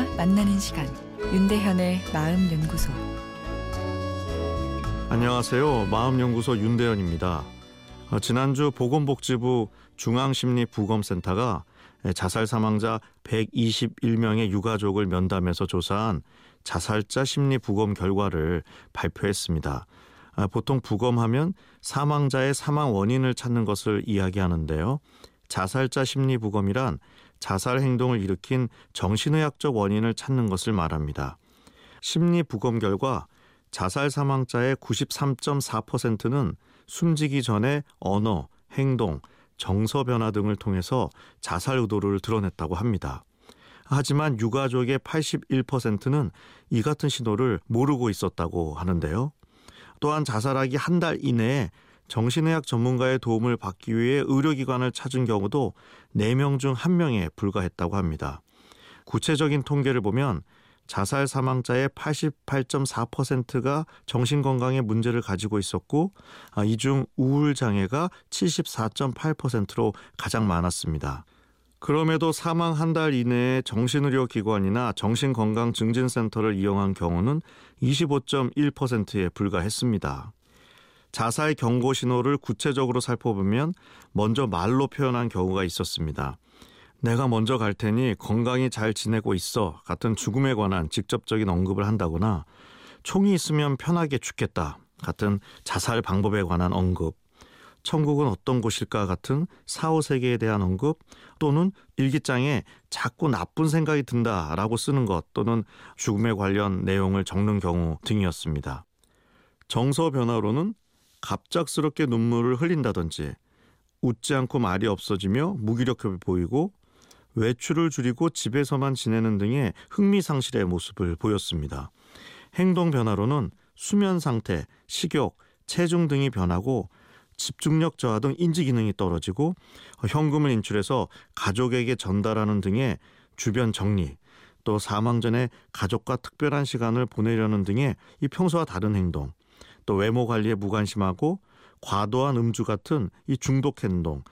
마음과 만나는 시간, 윤대현의 마음연구소. 안녕하세요. 마음연구소 윤대현입니다. 지난주 보건복지부 중앙심리부검센터가 자살 사망자 121명의 유가족을 면담해서 조사한 자살자 심리부검 결과를 발표했습니다. 보통 부검하면 사망자의 사망 원인을 찾는 것을 이야기하는데요. 자살자 심리부검이란 자살 행동을 일으킨 정신의학적 원인을 찾는 것을 말합니다. 심리부검 결과 자살 사망자의 93.4%는 숨지기 전에 언어, 행동, 정서 변화 등을 통해서 자살 의도를 드러냈다고 합니다. 하지만 유가족의 81%는 이 같은 신호를 모르고 있었다고 하는데요. 또한 자살하기 한 달 이내에 정신의학 전문가의 도움을 받기 위해 의료기관을 찾은 경우도 4명 중 1명에 불과했다고 합니다. 구체적인 통계를 보면 자살 사망자의 88.4%가 정신건강의 문제를 가지고 있었고 이 중 우울장애가 74.8%로 가장 많았습니다. 그럼에도 사망 한 달 이내에 정신의료기관이나 정신건강증진센터를 이용한 경우는 25.1%에 불과했습니다. 자살 경고 신호를 구체적으로 살펴보면 먼저 말로 표현한 경우가 있었습니다. 내가 먼저 갈 테니 건강히 잘 지내고 있어 같은 죽음에 관한 직접적인 언급을 한다거나 총이 있으면 편하게 죽겠다 같은 자살 방법에 관한 언급, 천국은 어떤 곳일까 같은 사후세계에 대한 언급, 또는 일기장에 자꾸 나쁜 생각이 든다라고 쓰는 것 또는 죽음에 관련 내용을 적는 경우 등이었습니다. 정서 변화로는 갑작스럽게 눈물을 흘린다든지 웃지 않고 말이 없어지며 무기력해 보이고 외출을 줄이고 집에서만 지내는 등의 흥미상실의 모습을 보였습니다. 행동 변화로는 수면 상태, 식욕, 체중 등이 변하고 집중력 저하 등 인지 기능이 떨어지고 현금을 인출해서 가족에게 전달하는 등의 주변 정리, 또 사망 전에 가족과 특별한 시간을 보내려는 등의 이 평소와 다른 행동, 또 외모 관리에 무관심하고 과도한 음주 같은 이 중독 행동,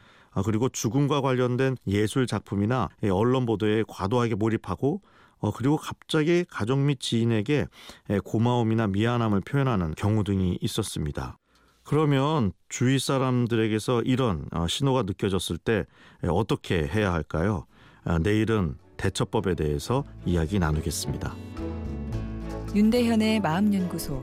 그리고 죽음과 관련된 예술 작품이나 언론 보도에 과도하게 몰입하고, 그리고 갑자기 가족 및 지인에게 고마움이나 미안함을 표현하는 경우 등이 있었습니다. 그러면 주위 사람들에게서 이런 신호가 느껴졌을 때 어떻게 해야 할까요? 내일은 대처법에 대해서 이야기 나누겠습니다. 윤대현의 마음연구소.